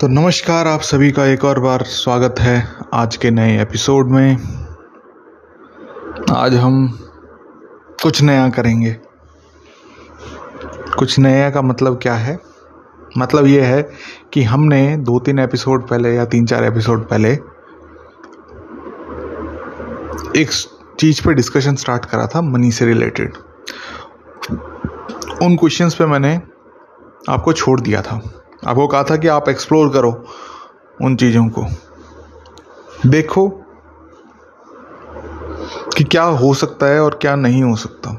तो नमस्कार, आप सभी का एक और बार स्वागत है आज के नए एपिसोड में। आज हम कुछ नया करेंगे। कुछ नया का मतलब क्या है? मतलब ये है कि हमने 2-3 एपिसोड पहले या 3-4 एपिसोड पहले एक चीज़ पे डिस्कशन स्टार्ट करा था, मनी से रिलेटेड। उन क्वेश्चंस पे मैंने आपको छोड़ दिया था, आपको कहा था कि आप एक्सप्लोर करो उन चीज़ों को, देखो कि क्या हो सकता है और क्या नहीं हो सकता।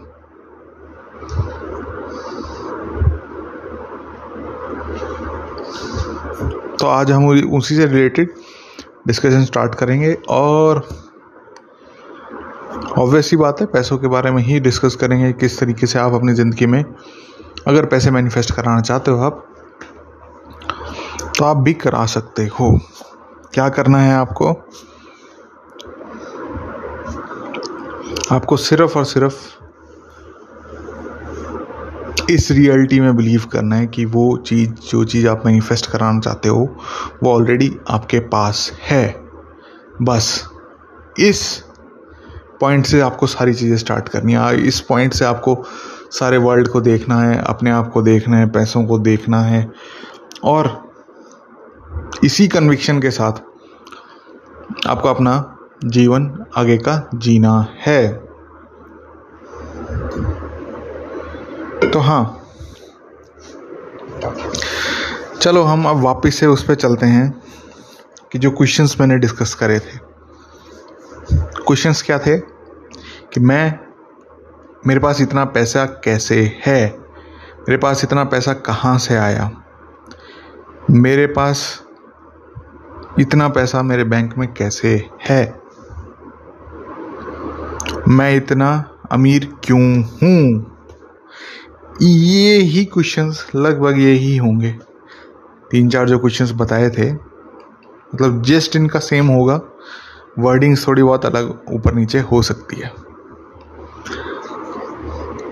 तो आज हम उसी से रिलेटेड डिस्कशन स्टार्ट करेंगे और ऑब्वियस ही बात है, पैसों के बारे में ही डिस्कस करेंगे। किस तरीके से आप अपनी ज़िंदगी में अगर पैसे मैनिफेस्ट कराना चाहते हो आप, तो आप भी करा सकते हो। क्या करना है आपको? आपको सिर्फ और सिर्फ इस रियलिटी में बिलीव करना है कि वो चीज़, जो चीज़ आप मैनिफेस्ट कराना चाहते हो, वो ऑलरेडी आपके पास है। बस इस पॉइंट से आपको सारी चीज़ें स्टार्ट करनी है। इस पॉइंट से आपको सारे वर्ल्ड को देखना है, अपने आप को देखना है, पैसों को देखना है। और इसी कन्विक्शन के साथ आपको अपना जीवन आगे का जीना है। तो हाँ, चलो हम अब वापस से उस पर चलते हैं कि जो क्वेश्चंस मैंने डिस्कस करे थे। क्वेश्चंस क्या थे कि मेरे पास इतना पैसा कैसे है, मेरे पास इतना पैसा कहाँ से आया, मेरे पास इतना पैसा मेरे बैंक में कैसे है, मैं इतना अमीर क्यों हूँ। ये ही क्वेश्चंस, लगभग ये ही होंगे 3-4 जो क्वेश्चंस बताए थे। मतलब जस्ट इनका सेम होगा, वर्डिंग्स थोड़ी बहुत अलग ऊपर नीचे हो सकती है।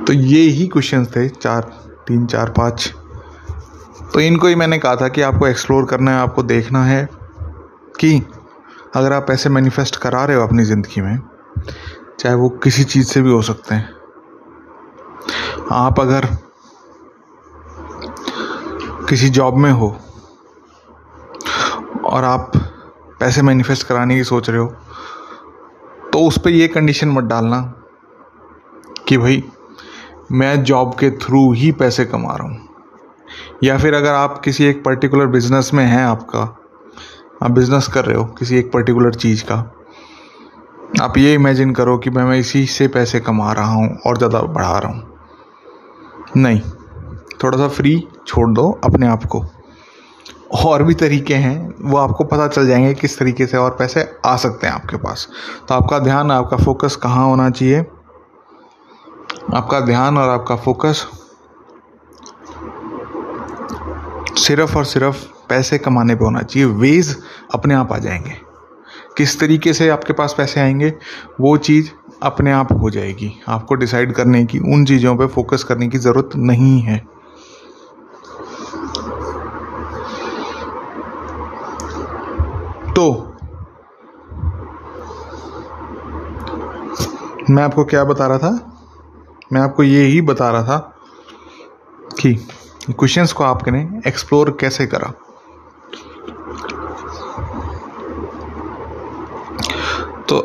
तो ये ही क्वेश्चंस थे 3-4-5। तो इनको ही मैंने कहा था कि आपको एक्सप्लोर करना है, आपको देखना है कि अगर आप पैसे मैनिफेस्ट करा रहे हो अपनी ज़िंदगी में, चाहे वो किसी चीज़ से भी हो सकते हैं, आप अगर किसी जॉब में हो और आप पैसे मैनिफेस्ट कराने की सोच रहे हो, तो उस पर ये कंडीशन मत डालना कि भाई मैं जॉब के थ्रू ही पैसे कमा रहा हूँ। या फिर अगर आप किसी एक पर्टिकुलर बिजनेस में हैं, आपका आप बिजनेस कर रहे हो किसी एक पर्टिकुलर चीज़ का, आप ये इमेजिन करो कि मैं इसी से पैसे कमा रहा हूँ और ज़्यादा बढ़ा रहा हूँ। नहीं, थोड़ा सा फ्री छोड़ दो अपने आप को। और भी तरीके हैं, वो आपको पता चल जाएंगे किस तरीके से और पैसे आ सकते हैं आपके पास। तो आपका ध्यान, आपका फोकस कहाँ होना चाहिए? आपका ध्यान और आपका फोकस सिर्फ और सिर्फ पैसे कमाने पे होना चाहिए। वेज अपने आप आ जाएंगे, किस तरीके से आपके पास पैसे आएंगे वो चीज़ अपने आप हो जाएगी। आपको डिसाइड करने की, उन चीज़ों पे फोकस करने की ज़रूरत नहीं है। तो मैं आपको क्या बता रहा था? मैं आपको ये ही बता रहा था कि क्वेश्चंस को आपने एक्सप्लोर कैसे करा। तो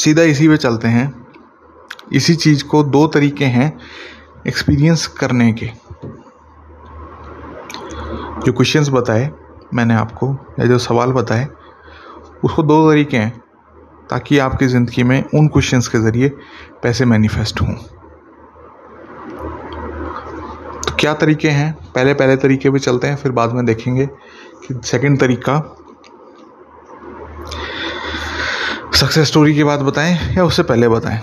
सीधा इसी पे चलते हैं। इसी चीज़ को 2 तरीके हैं एक्सपीरियंस करने के। जो क्वेश्चंस बताए मैंने आपको, या जो सवाल बताए, उसको 2 तरीके हैं ताकि आपकी ज़िंदगी में उन क्वेश्चंस के ज़रिए पैसे मैनिफेस्ट हों। क्या तरीके हैं? पहले तरीके पे चलते हैं, फिर बाद में देखेंगे कि सेकंड तरीका सक्सेस स्टोरी के बाद बताएं या उससे पहले बताएं।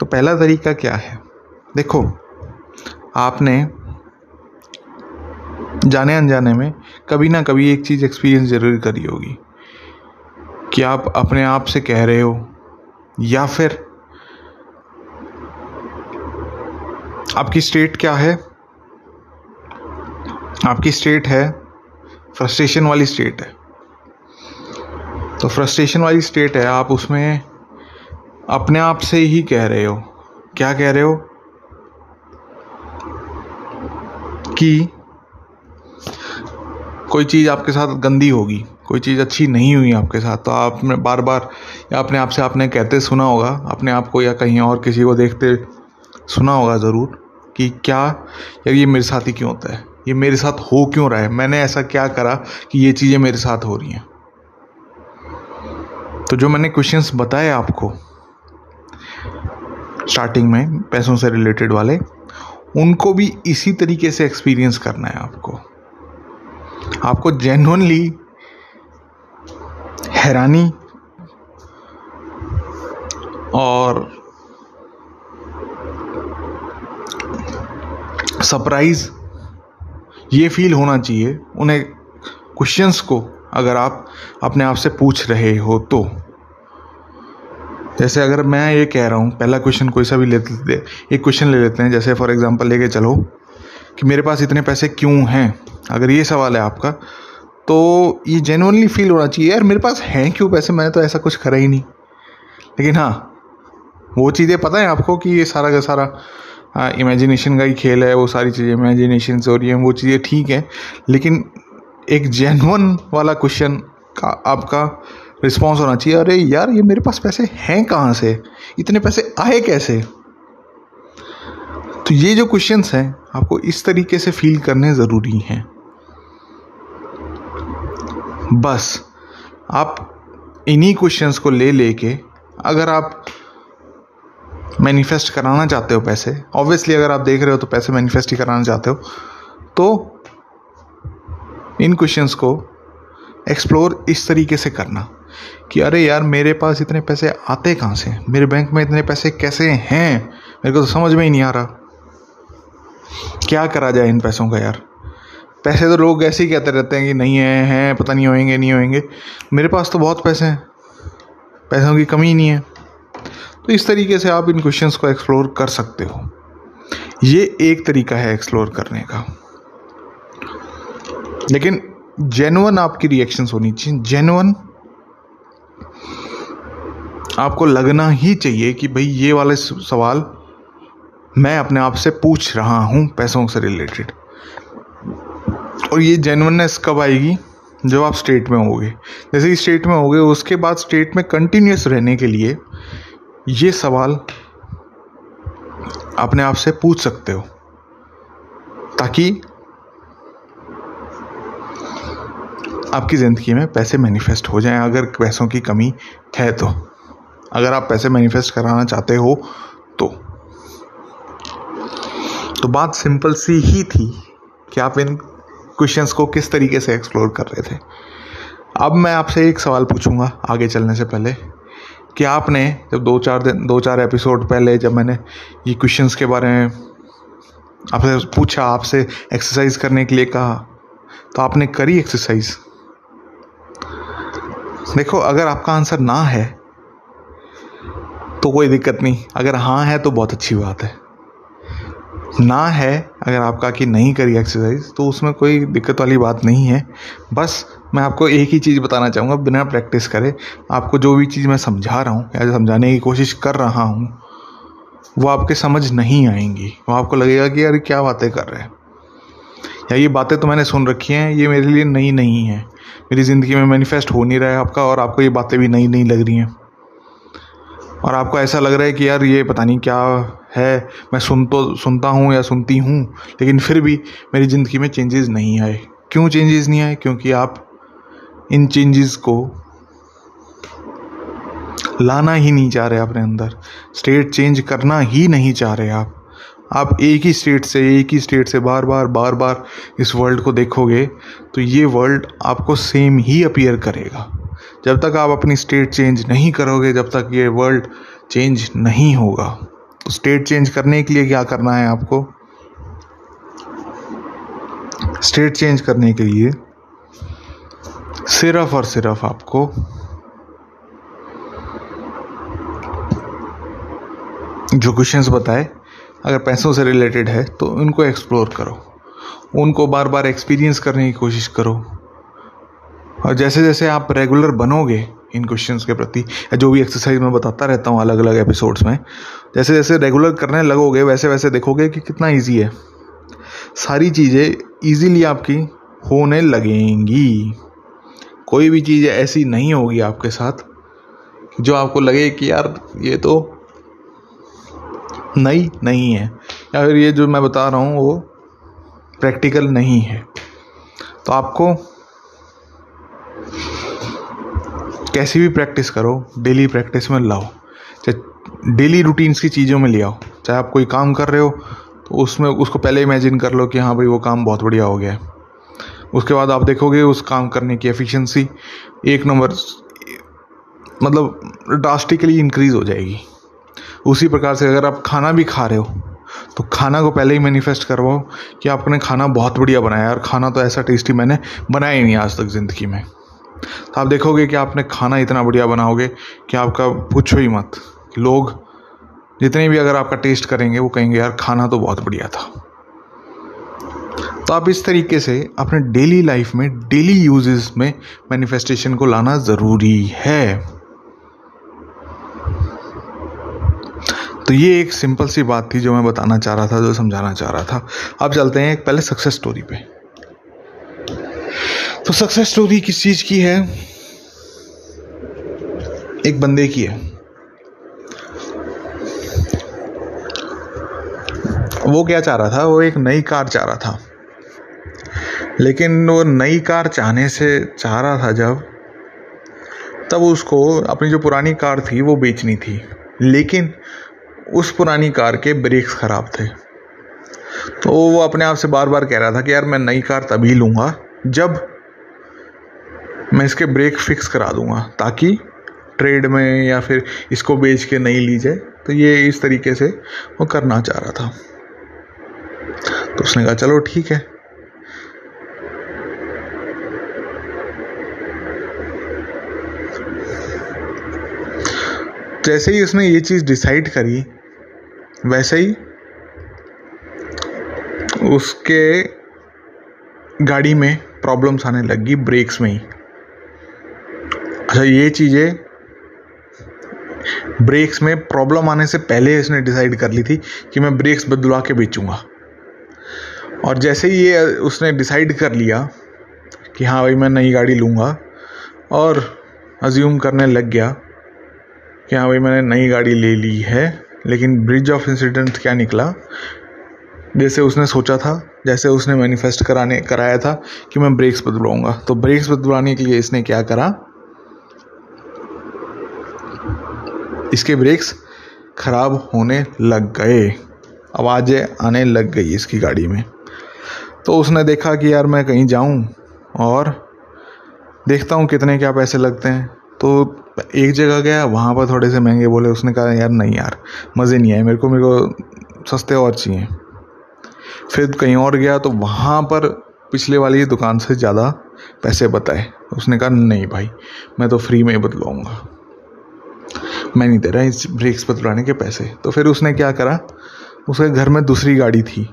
तो पहला तरीका क्या है? देखो, आपने जाने अनजाने में कभी ना कभी एक चीज़ एक्सपीरियंस ज़रूर करी होगी कि आप अपने आप से कह रहे हो, या फिर आपकी स्टेट क्या है, आपकी स्टेट है फ्रस्ट्रेशन वाली स्टेट है। तो फ्रस्ट्रेशन वाली स्टेट है, आप उसमें अपने आप से ही कह रहे हो, क्या कह रहे हो कि कोई चीज़ आपके साथ गंदी होगी, कोई चीज़ अच्छी नहीं हुई आपके साथ। तो आप बार बार या अपने आप से आपने कहते सुना होगा, अपने आप को या कहीं और किसी को देखते सुना होगा ज़रूर कि क्या यार ये मेरे साथ ही क्यों होता है, ये मेरे साथ हो क्यों रहा है, मैंने ऐसा क्या करा कि ये चीज़ें मेरे साथ हो रही हैं। तो जो मैंने क्वेश्चंस बताए आपको स्टार्टिंग में पैसों से रिलेटेड वाले, उनको भी इसी तरीके से एक्सपीरियंस करना है आपको। आपको जेन्युइनली हैरानी और सरप्राइज ये फील होना चाहिए उन्हें क्वेश्चंस को, अगर आप अपने आप से पूछ रहे हो तो। जैसे अगर मैं ये कह रहा हूँ, पहला क्वेश्चन कोई सा भी एक क्वेश्चन ले लेते हैं, जैसे फॉर एग्जांपल लेके चलो कि मेरे पास इतने पैसे क्यों हैं। अगर ये सवाल है आपका तो ये जेन्युइनली फील होना चाहिए, यार मेरे पास हैं क्यों पैसे, मैंने तो ऐसा कुछ करा ही नहीं। लेकिन हाँ, वो चीज़ें पता है आपको कि ये सारा का सारा इमेजिनेशन का ही खेल है, वो सारी चीज़ें इमेजिनेशन से हो रही है, वो चीज़ें ठीक हैं। लेकिन एक जेन्युइन वाला क्वेश्चन का आपका रिस्पॉन्स होना चाहिए, अरे यार ये मेरे पास पैसे हैं कहाँ से, इतने पैसे आए कैसे। तो ये जो क्वेश्चंस हैं आपको इस तरीके से फील करने ज़रूरी हैं। बस आप इन्हीं क्वेश्चंस को ले लेके अगर आप मैनिफेस्ट कराना चाहते हो पैसे, ऑब्वियसली अगर आप देख रहे हो तो पैसे मैनिफेस्ट ही कराना चाहते हो, तो इन क्वेश्चंस को एक्सप्लोर इस तरीके से करना कि अरे यार मेरे पास इतने पैसे आते कहाँ से, मेरे बैंक में इतने पैसे कैसे हैं, मेरे को तो समझ में ही नहीं आ रहा, क्या करा जाए इन पैसों का। यार पैसे तो लोग ऐसे ही कहते रहते हैं कि नहीं हैं, पता नहीं होएंगे मेरे पास तो बहुत पैसे हैं, पैसों की कमी ही नहीं है। तो इस तरीके से आप इन क्वेश्चंस को एक्सप्लोर कर सकते हो। ये एक तरीका है एक्सप्लोर करने का, लेकिन जेन्युइन आपकी रिएक्शंस होनी चाहिए, जेन्युइन आपको लगना ही चाहिए कि भाई ये वाले सवाल मैं अपने आप से पूछ रहा हूँ पैसों से रिलेटेड। और ये जेन्युइननेस कब आएगी, जब आप स्टेट में होगे। जैसे ही स्टेट में होगे, उसके बाद स्टेट में कंटिन्यूस रहने के लिए ये सवाल अपने आप से पूछ सकते हो, ताकि आपकी ज़िंदगी में पैसे मैनिफेस्ट हो जाएं, अगर पैसों की कमी है तो, अगर आप पैसे मैनिफेस्ट कराना चाहते हो तो। तो बात सिंपल सी ही थी कि आप इन क्वेश्चंस को किस तरीके से एक्सप्लोर कर रहे थे। अब मैं आपसे एक सवाल पूछूंगा आगे चलने से पहले, कि आपने जब दो चार एपिसोड पहले जब मैंने ये क्वेश्चंस के बारे में आपसे पूछा, आपसे एक्सरसाइज करने के लिए कहा, तो आपने करी एक्सरसाइज? देखो, अगर आपका आंसर ना है तो कोई दिक्कत नहीं, अगर हाँ है तो बहुत अच्छी बात है। ना है अगर आपका कि नहीं करी एक्सरसाइज, तो उसमें कोई दिक्कत वाली बात नहीं है। बस मैं आपको एक ही चीज़ बताना चाहूँगा, बिना प्रैक्टिस करे आपको जो भी चीज़ मैं समझा रहा हूँ या समझाने की कोशिश कर रहा हूँ, वो आपके समझ नहीं आएंगी। वो आपको लगेगा कि यार क्या बातें कर रहे हैं, या ये बातें तो मैंने सुन रखी हैं, ये मेरे लिए नई नहीं है, मेरी ज़िंदगी में मैनिफेस्ट हो नहीं रहा है आपका, और आपको ये बातें भी नई नहीं लग रही हैं, और आपको ऐसा लग रहा है कि यार ये पता नहीं क्या है, मैं सुनता हूँ या सुनती हूँ, लेकिन फिर भी मेरी ज़िंदगी में चेंजेस नहीं आए। क्यों चेंजेस नहीं आए? क्योंकि आप इन चेंजेस को लाना ही नहीं चाह रहे अपने अंदर, स्टेट चेंज करना ही नहीं चाह रहे आप। आप एक ही स्टेट से बार बार इस वर्ल्ड को देखोगे तो ये वर्ल्ड आपको सेम ही अपीयर करेगा। जब तक आप अपनी स्टेट चेंज नहीं करोगे, जब तक ये वर्ल्ड चेंज नहीं होगा। तो स्टेट चेंज करने के लिए क्या करना है आपको? स्टेट चेंज करने के लिए सिर्फ और सिर्फ आपको जो क्वेश्चंस बताए, अगर पैसों से रिलेटेड है तो उनको एक्सप्लोर करो, उनको बार बार एक्सपीरियंस करने की कोशिश करो, और जैसे जैसे आप रेगुलर बनोगे इन क्वेश्चंस के प्रति, जो भी एक्सरसाइज मैं बताता रहता हूँ अलग अलग एपिसोड्स में, जैसे जैसे रेगुलर करने लगोगे वैसे वैसे देखोगे कि कितना इजी है, सारी चीज़ें इजीली आपकी होने लगेंगी। कोई भी चीज़ ऐसी नहीं होगी आपके साथ जो आपको लगे कि यार ये तो नई नहीं है या फिर ये जो मैं बता रहा हूँ वो प्रैक्टिकल नहीं है। तो आपको कैसी भी प्रैक्टिस करो, डेली प्रैक्टिस में लाओ, चाहे डेली रूटीन्स की चीज़ों में ले आओ। चाहे आप कोई काम कर रहे हो तो उसमें उसको पहले इमेजिन कर लो कि हाँ भाई वो काम बहुत बढ़िया हो गया है, उसके बाद आप देखोगे उस काम करने की एफिशिएंसी एक नंबर मतलब ड्रास्टिकली इंक्रीज हो जाएगी। उसी प्रकार से अगर आप खाना भी खा रहे हो तो खाना को पहले ही मैनिफेस्ट करवाओ कि आपने खाना बहुत बढ़िया बनाया, और खाना तो ऐसा टेस्टी मैंने बनाया ही नहीं आज तक ज़िंदगी में। तो आप देखोगे कि आपने खाना इतना बढ़िया बनाओगे कि आपका पूछो ही मत, लोग जितने भी अगर आपका टेस्ट करेंगे वो कहेंगे यार खाना तो बहुत बढ़िया था। तो आप इस तरीके से अपने डेली लाइफ में डेली यूजेस में मैनिफेस्टेशन को लाना ज़रूरी है। तो ये एक सिंपल सी बात थी जो मैं बताना चाह रहा था, जो समझाना चाह रहा था। अब चलते हैं पहले सक्सेस स्टोरी पे। तो सक्सेस स्टोरी किस चीज़ की है? एक बंदे की है। वो क्या चाह रहा था? वो एक नई कार चाह रहा था, लेकिन वो नई कार चाह रहा था जब, तब उसको अपनी जो पुरानी कार थी वो बेचनी थी, लेकिन उस पुरानी कार के ब्रेक्स ख़राब थे। तो वो अपने आप से बार बार कह रहा था कि यार मैं नई कार तभी लूँगा जब मैं इसके ब्रेक फिक्स करा दूंगा, ताकि ट्रेड में या फिर इसको बेच के नहीं ली जाए। तो ये इस तरीके से वो करना चाह रहा था। तो उसने कहा चलो ठीक है, जैसे ही उसने ये चीज़ डिसाइड करी वैसे ही उसके गाड़ी में प्रॉब्लम्स आने लगी, ब्रेक्स में ही। अच्छा, ये चीज़ें ब्रेक्स में प्रॉब्लम आने से पहले इसने डिसाइड कर ली थी कि मैं ब्रेक्स बदलवा के बेचूंगा, और जैसे ही ये उसने डिसाइड कर लिया कि हाँ भाई मैं नई गाड़ी लूँगा, और अज्यूम करने लग गया कि हाँ भाई मैंने नई गाड़ी ले ली है, लेकिन ब्रिज ऑफ इंसिडेंट क्या निकला? जैसे उसने सोचा था, जैसे उसने मैनिफेस्ट कराया था कि मैं ब्रेक्स बदलवाऊंगा। तो ब्रेक्स बदलवाने के लिए इसने क्या करा? इसके ब्रेक्स खराब होने लग गए, आवाज़ें आने लग गई इसकी गाड़ी में। तो उसने देखा कि यार मैं कहीं जाऊं और देखता हूं कितने क्या पैसे लगते हैं। तो एक जगह गया, वहां पर थोड़े से महंगे बोले। उसने कहा यार नहीं यार मज़े नहीं आए, मेरे को सस्ते और चाहिए। फिर कहीं और गया तो वहाँ पर पिछले वाली दुकान से ज़्यादा पैसे बताए। उसने कहा नहीं भाई मैं तो फ्री में बदलवाऊँगा, मैं नहीं दे रहा इस ब्रेक्स बदलवाने के पैसे। तो फिर उसने क्या करा, उसके घर में दूसरी गाड़ी थी,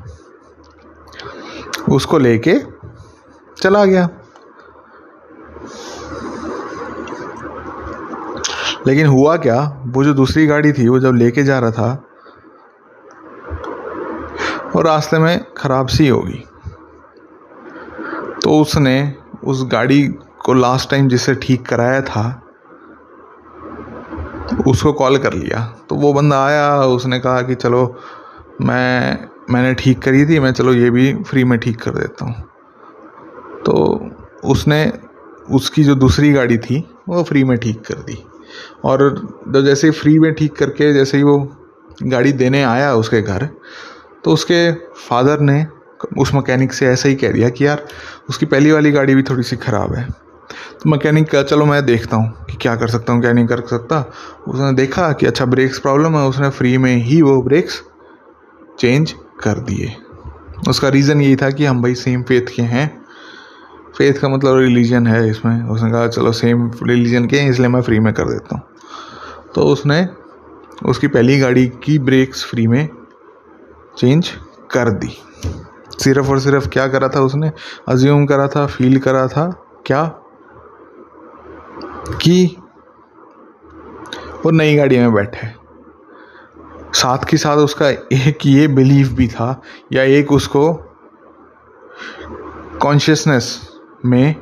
उसको लेके चला गया। लेकिन हुआ क्या, वो जो दूसरी गाड़ी थी वो जब लेके जा रहा था और रास्ते में ख़राब सी होगी, तो उसने उस गाड़ी को लास्ट टाइम जिसे ठीक कराया था उसको कॉल कर लिया। तो वो बंदा आया, उसने कहा कि चलो मैंने ठीक करी थी, मैं चलो ये भी फ्री में ठीक कर देता हूँ। तो उसने उसकी जो दूसरी गाड़ी थी वो फ्री में ठीक कर दी, और जैसे ही फ्री में ठीक करके जैसे ही वो गाड़ी देने आया उसके घर, तो उसके फादर ने उस मैकेनिक से ऐसा ही कह दिया कि यार उसकी पहली वाली गाड़ी भी थोड़ी सी ख़राब है। तो मैकेनिक कहा चलो मैं देखता हूँ कि क्या कर सकता हूँ क्या नहीं कर सकता। उसने देखा कि अच्छा ब्रेक्स प्रॉब्लम है, उसने फ्री में ही वो ब्रेक्स चेंज कर दिए। उसका रीज़न यही था कि हम भाई सेम फेथ के हैं, फेथ का मतलब रिलीजन है इसमें। उसने कहा चलो सेम रिलीजन के हैं इसलिए मैं फ्री में कर देता हूँ। तो उसने उसकी पहली गाड़ी की ब्रेक्स फ्री में चेंज कर दी। सिर्फ और सिर्फ क्या करा था उसने? अज्यूम करा था, फील करा था, क्या की वो नई गाड़ी में बैठे। साथ के साथ उसका एक ये बिलीफ भी था या एक उसको कॉन्शियसनेस में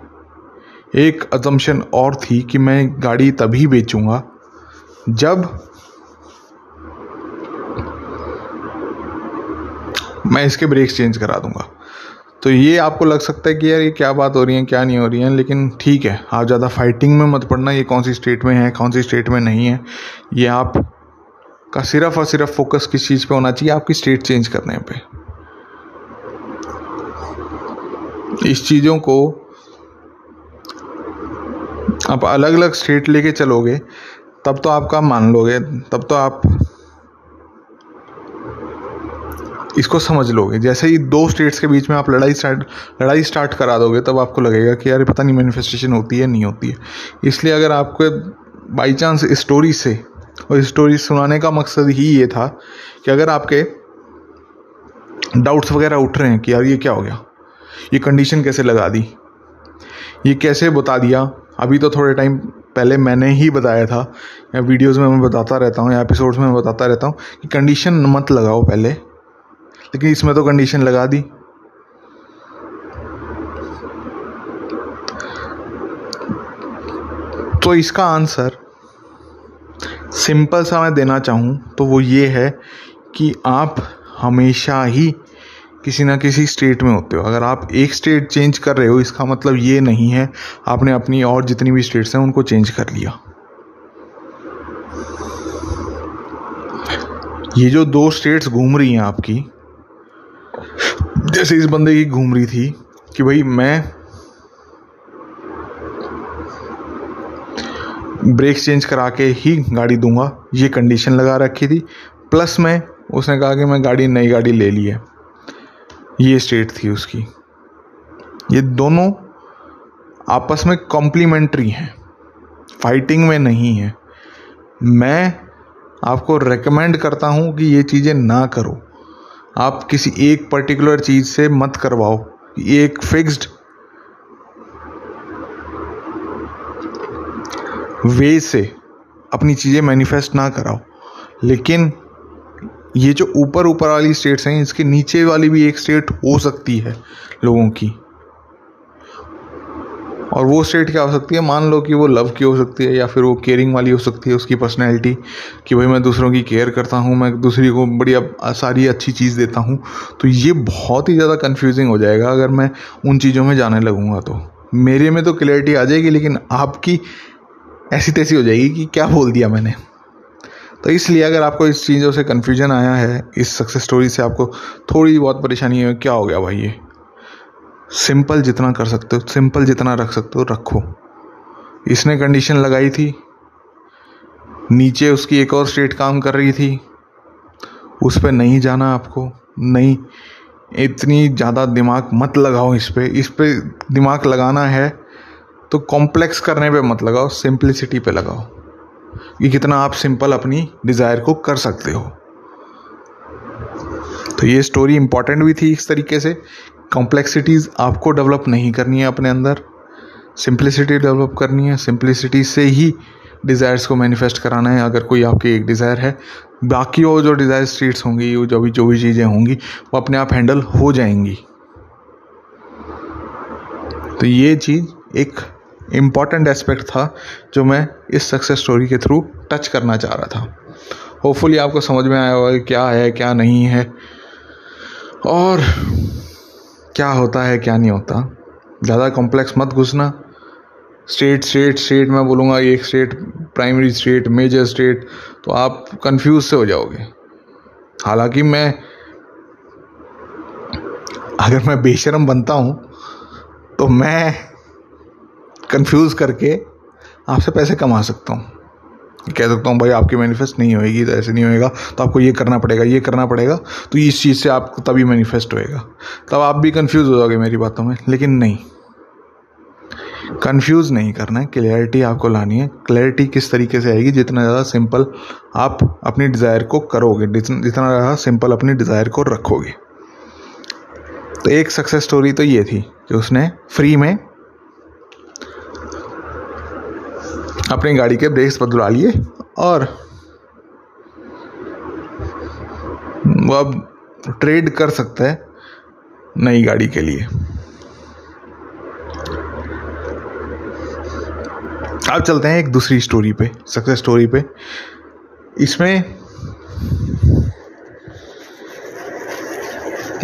एक असम्पशन और थी कि मैं गाड़ी तभी बेचूंगा जब मैं इसके ब्रेक्स चेंज करा दूंगा। तो ये आपको लग सकता है कि यार ये क्या बात हो रही है क्या नहीं हो रही है, लेकिन ठीक है, आप ज़्यादा फाइटिंग में मत पड़ना, ये कौन सी स्टेट में है कौन सी स्टेट में नहीं है, ये आप का सिर्फ और सिर्फ फोकस किस चीज़ पे होना चाहिए, आपकी स्टेट चेंज करने पे। इस चीज़ों को आप अलग अलग स्टेट लेके चलोगे तब तो आप काम मान लोगे, तब तो आप इसको समझ लोगे। जैसे ही दो स्टेट्स के बीच में आप लड़ाई स्टार्ट करा दोगे तब आपको लगेगा कि यार पता नहीं मैनिफेस्टेशन होती है नहीं होती है। इसलिए अगर आपको बाई चांस स्टोरी से, और स्टोरी सुनाने का मकसद ही ये था कि अगर आपके डाउट्स वगैरह उठ रहे हैं कि यार ये क्या हो गया, ये कंडीशन कैसे लगा दी, ये कैसे बता दिया, अभी तो थोड़े टाइम पहले मैंने ही बताया था, या वीडियोस में मैं बताता रहता हूँ या एपिसोड्स में मैं बताता रहता हूँ कि कंडीशन मत लगाओ पहले, लेकिन इसमें तो कंडीशन लगा दी। तो इसका आंसर सिंपल सा मैं देना चाहूँ तो वो ये है कि आप हमेशा ही किसी ना किसी स्टेट में होते हो। अगर आप एक स्टेट चेंज कर रहे हो इसका मतलब ये नहीं है आपने अपनी और जितनी भी स्टेट्स हैं उनको चेंज कर लिया। ये जो दो स्टेट्स घूम रही हैं आपकी, जैसे इस बंदे की घूम रही थी कि भाई मैं ब्रेक्स चेंज करा के ही गाड़ी दूंगा, ये कंडीशन लगा रखी थी, प्लस मैं उसने कहा कि मैं गाड़ी नई गाड़ी ले ली है, ये स्टेट थी उसकी। ये दोनों आपस में कॉम्प्लीमेंट्री हैं, फाइटिंग में नहीं है। मैं आपको रेकमेंड करता हूं कि ये चीज़ें ना करो, आप किसी एक पर्टिकुलर चीज़ से मत करवाओ। ये एक फिक्स्ड वे से अपनी चीज़ें मैनिफेस्ट ना कराओ। लेकिन ये जो ऊपर ऊपर वाली स्टेट्स हैं इसके नीचे वाली भी एक स्टेट हो सकती है लोगों की, और वो स्टेट क्या हो सकती है, मान लो कि वो लव की हो सकती है, या फिर वो केयरिंग वाली हो सकती है, उसकी पर्सनैलिटी कि भाई मैं दूसरों की केयर करता हूँ, मैं दूसरी को बड़ी सारी अच्छी चीज़ देता हूँ। तो ये बहुत ही ज़्यादा कन्फ्यूजिंग हो जाएगा अगर मैं उन चीज़ों में जाने लगूँगा। तो मेरे में तो क्लैरिटी आ जाएगी, लेकिन आपकी ऐसी तैसी हो जाएगी कि क्या बोल दिया मैंने। तो इसलिए अगर आपको इस चीज़ों से कन्फ्यूजन आया है, इस सक्सेस स्टोरी से आपको थोड़ी बहुत परेशानी है क्या हो गया भाई, ये सिंपल जितना कर सकते हो, सिंपल जितना रख सकते हो रखो। इसने कंडीशन लगाई थी, नीचे उसकी एक और स्टेट काम कर रही थी, उस पर नहीं जाना आपको, नहीं इतनी ज़्यादा दिमाग मत लगाओ इस पर दिमाग लगाना है तो कॉम्प्लेक्स करने पे मत लगाओ, सिंप्लिसिटी पे लगाओ कि कितना आप सिंपल अपनी डिज़ायर को कर सकते हो। तो ये स्टोरी इम्पॉर्टेंट भी थी इस तरीके से। कॉम्प्लेक्सिटीज़ आपको डेवलप नहीं करनी है अपने अंदर, सिंप्लिसिटी डेवलप करनी है, सिंप्लिसिटी से ही डिज़ायर्स को मैनिफेस्ट कराना है। अगर कोई आपकी एक डिज़ायर है, बाकी वो जो डिज़ायर स्टेट्स होंगी, वो जो भी चीज़ें होंगी वो अपने आप हैंडल हो जाएंगी। तो ये चीज़ एक इम्पॉर्टेंट एस्पेक्ट था जो मैं इस सक्सेस स्टोरी के थ्रू टच करना चाह रहा था। होपफुली आपको समझ में आया होगा क्या है क्या नहीं है और क्या होता है क्या नहीं होता। ज़्यादा कॉम्प्लेक्स मत घुसना। स्टेट मैं बोलूँगा एक state, primary state, major state, तो आप कंफ्यूज से हो जाओगे। हालांकि मैं अगर बेशरम बनता हूँ तो मैं कंफ्यूज करके आपसे पैसे कमा सकता हूँ, कह सकता हूँ भाई आपकी मैनिफेस्ट नहीं होएगी तो ऐसे नहीं होएगा, तो आपको ये करना पड़ेगा, तो इस चीज़ से आपको तभी मैनिफेस्ट होएगा। तब आप भी कंफ्यूज हो जाओगे मेरी बातों में, लेकिन नहीं, कंफ्यूज नहीं करना है, क्लैरिटी आपको लानी है। क्लैरिटी किस तरीके से आएगी, जितना ज़्यादा सिंपल आप अपनी डिज़ायर को करोगे, जितना ज़्यादा सिंपल अपनी डिज़ायर को रखोगे। तो एक सक्सेस स्टोरी तो ये थी कि उसने फ्री में अपनी गाड़ी के ब्रेक्स बदला लिए और वो अब ट्रेड कर सकता है नई गाड़ी के लिए। अब चलते हैं एक दूसरी स्टोरी पे, सक्सेस स्टोरी पे। इसमें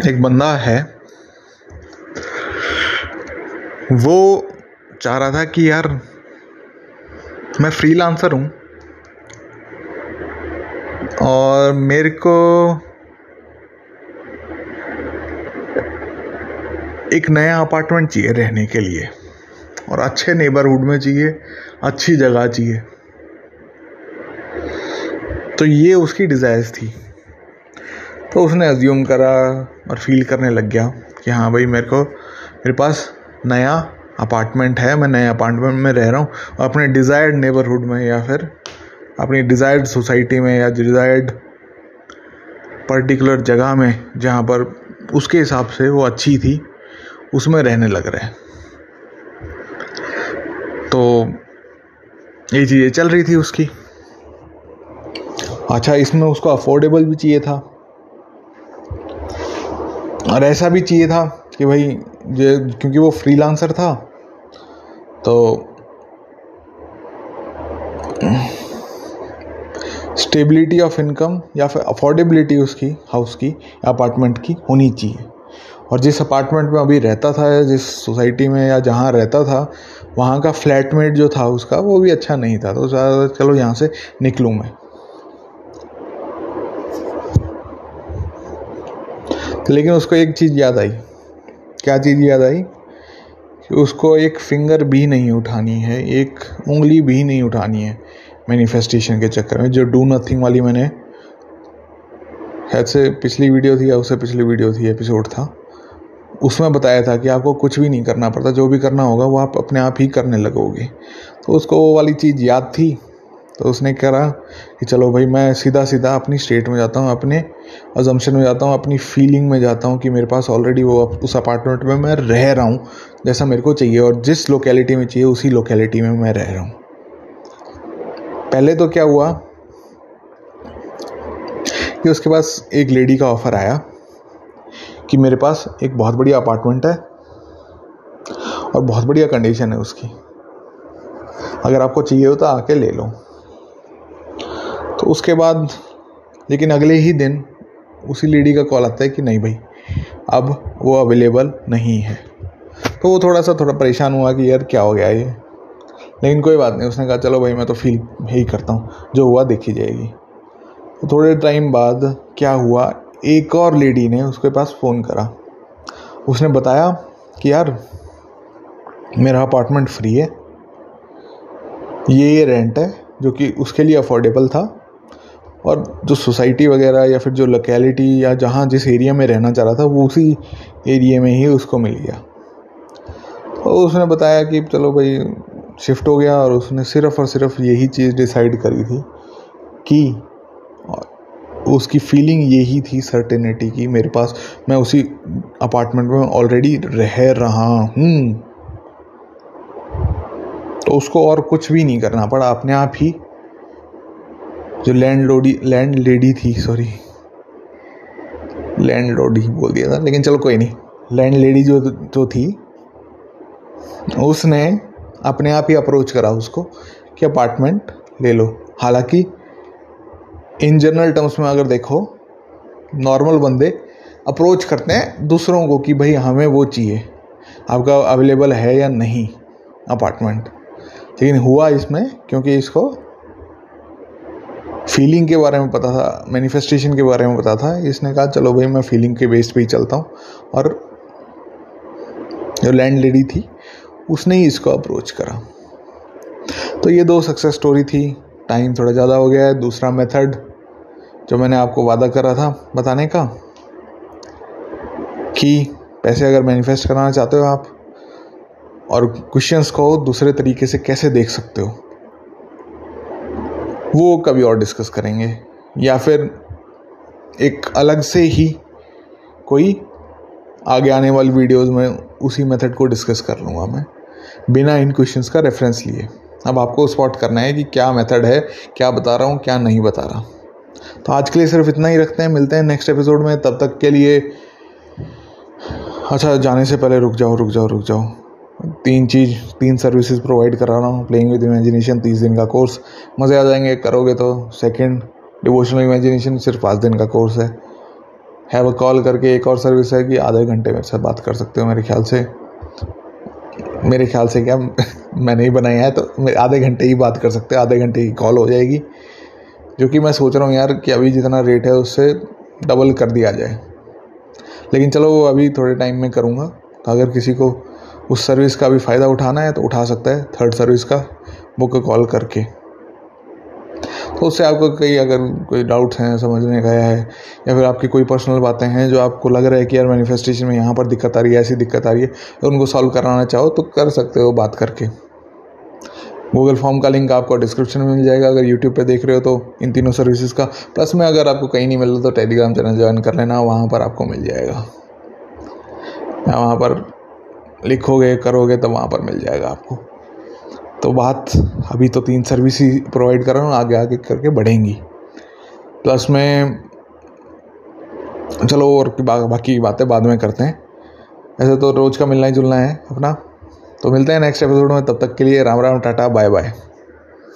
एक बंदा है, वो चाह रहा था कि यार मैं फ्रीलांसर हूं और मेरे को एक नया अपार्टमेंट चाहिए रहने के लिए और अच्छे नेबरहुड में चाहिए, अच्छी जगह चाहिए। तो ये उसकी डिज़ायर्स थी। तो उसने अज्यूम करा और फील करने लग गया कि हाँ भाई मेरे पास नया अपार्टमेंट है, मैं नए अपार्टमेंट में रह रहा हूँ और अपने डिज़ायर्ड नेबरहुड में या फिर अपनी डिज़ायर्ड सोसाइटी में या डिज़ायर्ड पर्टिकुलर जगह में जहाँ पर उसके हिसाब से वो अच्छी थी, उसमें रहने लग रहा है। तो ये चीज़ें चल रही थी उसकी। अच्छा, इसमें उसको अफोर्डेबल भी चाहिए था और ऐसा भी चाहिए था कि भाई ये क्योंकि वो फ्रीलांसर था तो स्टेबिलिटी ऑफ इनकम या फिर अफोर्डेबिलिटी उसकी हाउस की, अपार्टमेंट की होनी चाहिए। और जिस अपार्टमेंट में अभी रहता था या जिस सोसाइटी में या जहाँ रहता था, वहाँ का फ्लैटमेट जो था उसका, वो भी अच्छा नहीं था। तो ज़्यादा चलो यहाँ से निकलूँ मैं। लेकिन उसको एक चीज़ याद आई। क्या चीज़ याद आई? कि उसको एक फिंगर भी नहीं उठानी है, एक उंगली भी नहीं उठानी है मैनिफेस्टेशन के चक्कर में। जो डू नथिंग वाली मैंने शायद से पिछली वीडियो थी या उससे पिछली वीडियो थी, एपिसोड था, उसमें बताया था कि आपको कुछ भी नहीं करना पड़ता, जो भी करना होगा वो आप अपने आप ही करने लगोगे। तो उसको वो वाली चीज़ याद थी। तो उसने करा कि चलो भाई मैं सीधा सीधा अपनी स्टेट में जाता हूँ, अपने अजम्पशन में जाता हूँ, अपनी फीलिंग में जाता हूँ कि मेरे पास ऑलरेडी वो उस अपार्टमेंट में मैं रह रहा हूँ जैसा मेरे को चाहिए और जिस लोकेलिटी में चाहिए उसी लोकेलिटी में मैं रह रहा हूँ। पहले तो क्या हुआ कि उसके पास एक लेडी का ऑफर आया कि मेरे पास एक बहुत बढ़िया अपार्टमेंट है और बहुत बढ़िया कंडीशन है उसकी, अगर आपको चाहिए हो तो आके ले लो। तो उसके बाद लेकिन अगले ही दिन उसी लेडी का कॉल आता है कि नहीं भाई अब वो अवेलेबल नहीं है। तो वो थोड़ा परेशान हुआ कि यार क्या हो गया ये। लेकिन कोई बात नहीं, उसने कहा चलो भाई मैं तो फील ही करता हूँ, जो हुआ देखी जाएगी। तो थोड़े टाइम बाद क्या हुआ, एक और लेडी ने उसके पास फ़ोन करा। उसने बताया कि यार मेरा अपार्टमेंट फ्री है, ये रेंट है जो कि उसके लिए अफोर्डेबल था और जो सोसाइटी वगैरह या फिर जो लोकेलिटी या जहाँ जिस एरिया में रहना चाह रहा था वो उसी एरिया में ही उसको मिल गया। तो उसने बताया कि चलो भाई शिफ्ट हो गया और उसने सिर्फ और सिर्फ यही चीज़ डिसाइड करी थी कि उसकी फीलिंग यही थी सर्टेनिटी की मेरे पास, मैं उसी अपार्टमेंट में ऑलरेडी रह रहा हूँ। तो उसको और कुछ भी नहीं करना पड़ा, अपने आप ही जो लैंड लेडी थी, उसने अपने आप ही अप्रोच करा उसको कि अपार्टमेंट ले लो। हालांकि इन जनरल टर्म्स में अगर देखो, नॉर्मल बंदे अप्रोच करते हैं दूसरों को कि भाई हमें वो चाहिए, आपका अवेलेबल है या नहीं अपार्टमेंट। लेकिन हुआ इसमें, क्योंकि इसको फीलिंग के बारे में पता था, मैनिफेस्टेशन के बारे में पता था, इसने कहा चलो भाई मैं फीलिंग के बेस पे ही चलता हूँ। और जो लैंड लेडी थी उसने ही इसको अप्रोच करा। तो ये दो सक्सेस स्टोरी थी। टाइम थोड़ा ज़्यादा हो गया है। दूसरा मेथड जो मैंने आपको वादा करा था बताने का कि पैसे अगर मैनिफेस्ट कराना चाहते हो आप और क्वेश्चंस को दूसरे तरीके से कैसे देख सकते हो, वो कभी और डिस्कस करेंगे या फिर एक अलग से ही कोई आगे आने वाली वीडियोस में उसी मेथड को डिस्कस कर लूँगा मैं, बिना इन क्वेश्चंस का रेफरेंस लिए। अब आपको स्पॉट करना है कि क्या मेथड है, क्या बता रहा हूँ, क्या नहीं बता रहा। तो आज के लिए सिर्फ इतना ही रखते हैं, मिलते हैं नेक्स्ट एपिसोड में, तब तक के लिए। अच्छा, जाने से पहले रुक जाओ, 3 सर्विसेज प्रोवाइड करा रहा हूँ। प्लेइंग विद इमेजिनेशन 30 दिन का कोर्स, मज़े आ जाएंगे करोगे तो। सेकंड, डिवोशनल इमेजिनेशन सिर्फ 5 दिन का कोर्स है। हैव अ कॉल करके एक और सर्विस है कि आधे घंटे मेरे साथ बात कर सकते हो। मेरे ख्याल से क्या मैंने ही बनाया है, तो आधे घंटे ही बात कर सकते हो, आधे घंटे की कॉल हो जाएगी। जो कि मैं सोच रहा हूँ यार कि अभी जितना रेट है उससे डबल कर दिया जाए, लेकिन चलो वो अभी थोड़े टाइम में करूँगा। तो अगर किसी को उस सर्विस का भी फ़ायदा उठाना है तो उठा सकता है, 3rd सर्विस का, बुक कॉल करके। तो उससे आपको कई अगर कोई डाउट्स हैं समझने का है, या फिर आपकी कोई पर्सनल बातें हैं जो आपको लग रहा है कि यार मैनिफेस्टेशन में यहाँ पर दिक्कत आ रही है, ऐसी दिक्कत आ रही है, तो उनको सॉल्व कराना चाहो तो कर सकते हो बात करके। गूगल फॉर्म का लिंक आपको डिस्क्रिप्शन में मिल जाएगा अगर यूट्यूब पे देख रहे हो तो, इन तीनों सर्विसेज का। प्लस में अगर आपको कहीं नहीं मिल रहा तो टेलीग्राम चैनल ज्वाइन कर लेना, वहाँ पर आपको मिल जाएगा। वहाँ पर लिखोगे करोगे तो वहाँ पर मिल जाएगा आपको। तो बात अभी तो 3 सर्विस ही प्रोवाइड कर रहा हूँ, आगे आगे करके बढ़ेंगी। प्लस में चलो और बाकी बातें बाद में करते हैं, ऐसे तो रोज़ का मिलना ही जुलना है अपना। तो मिलते हैं नेक्स्ट एपिसोड में, तब तक के लिए Ram Ram, tata, bye bye.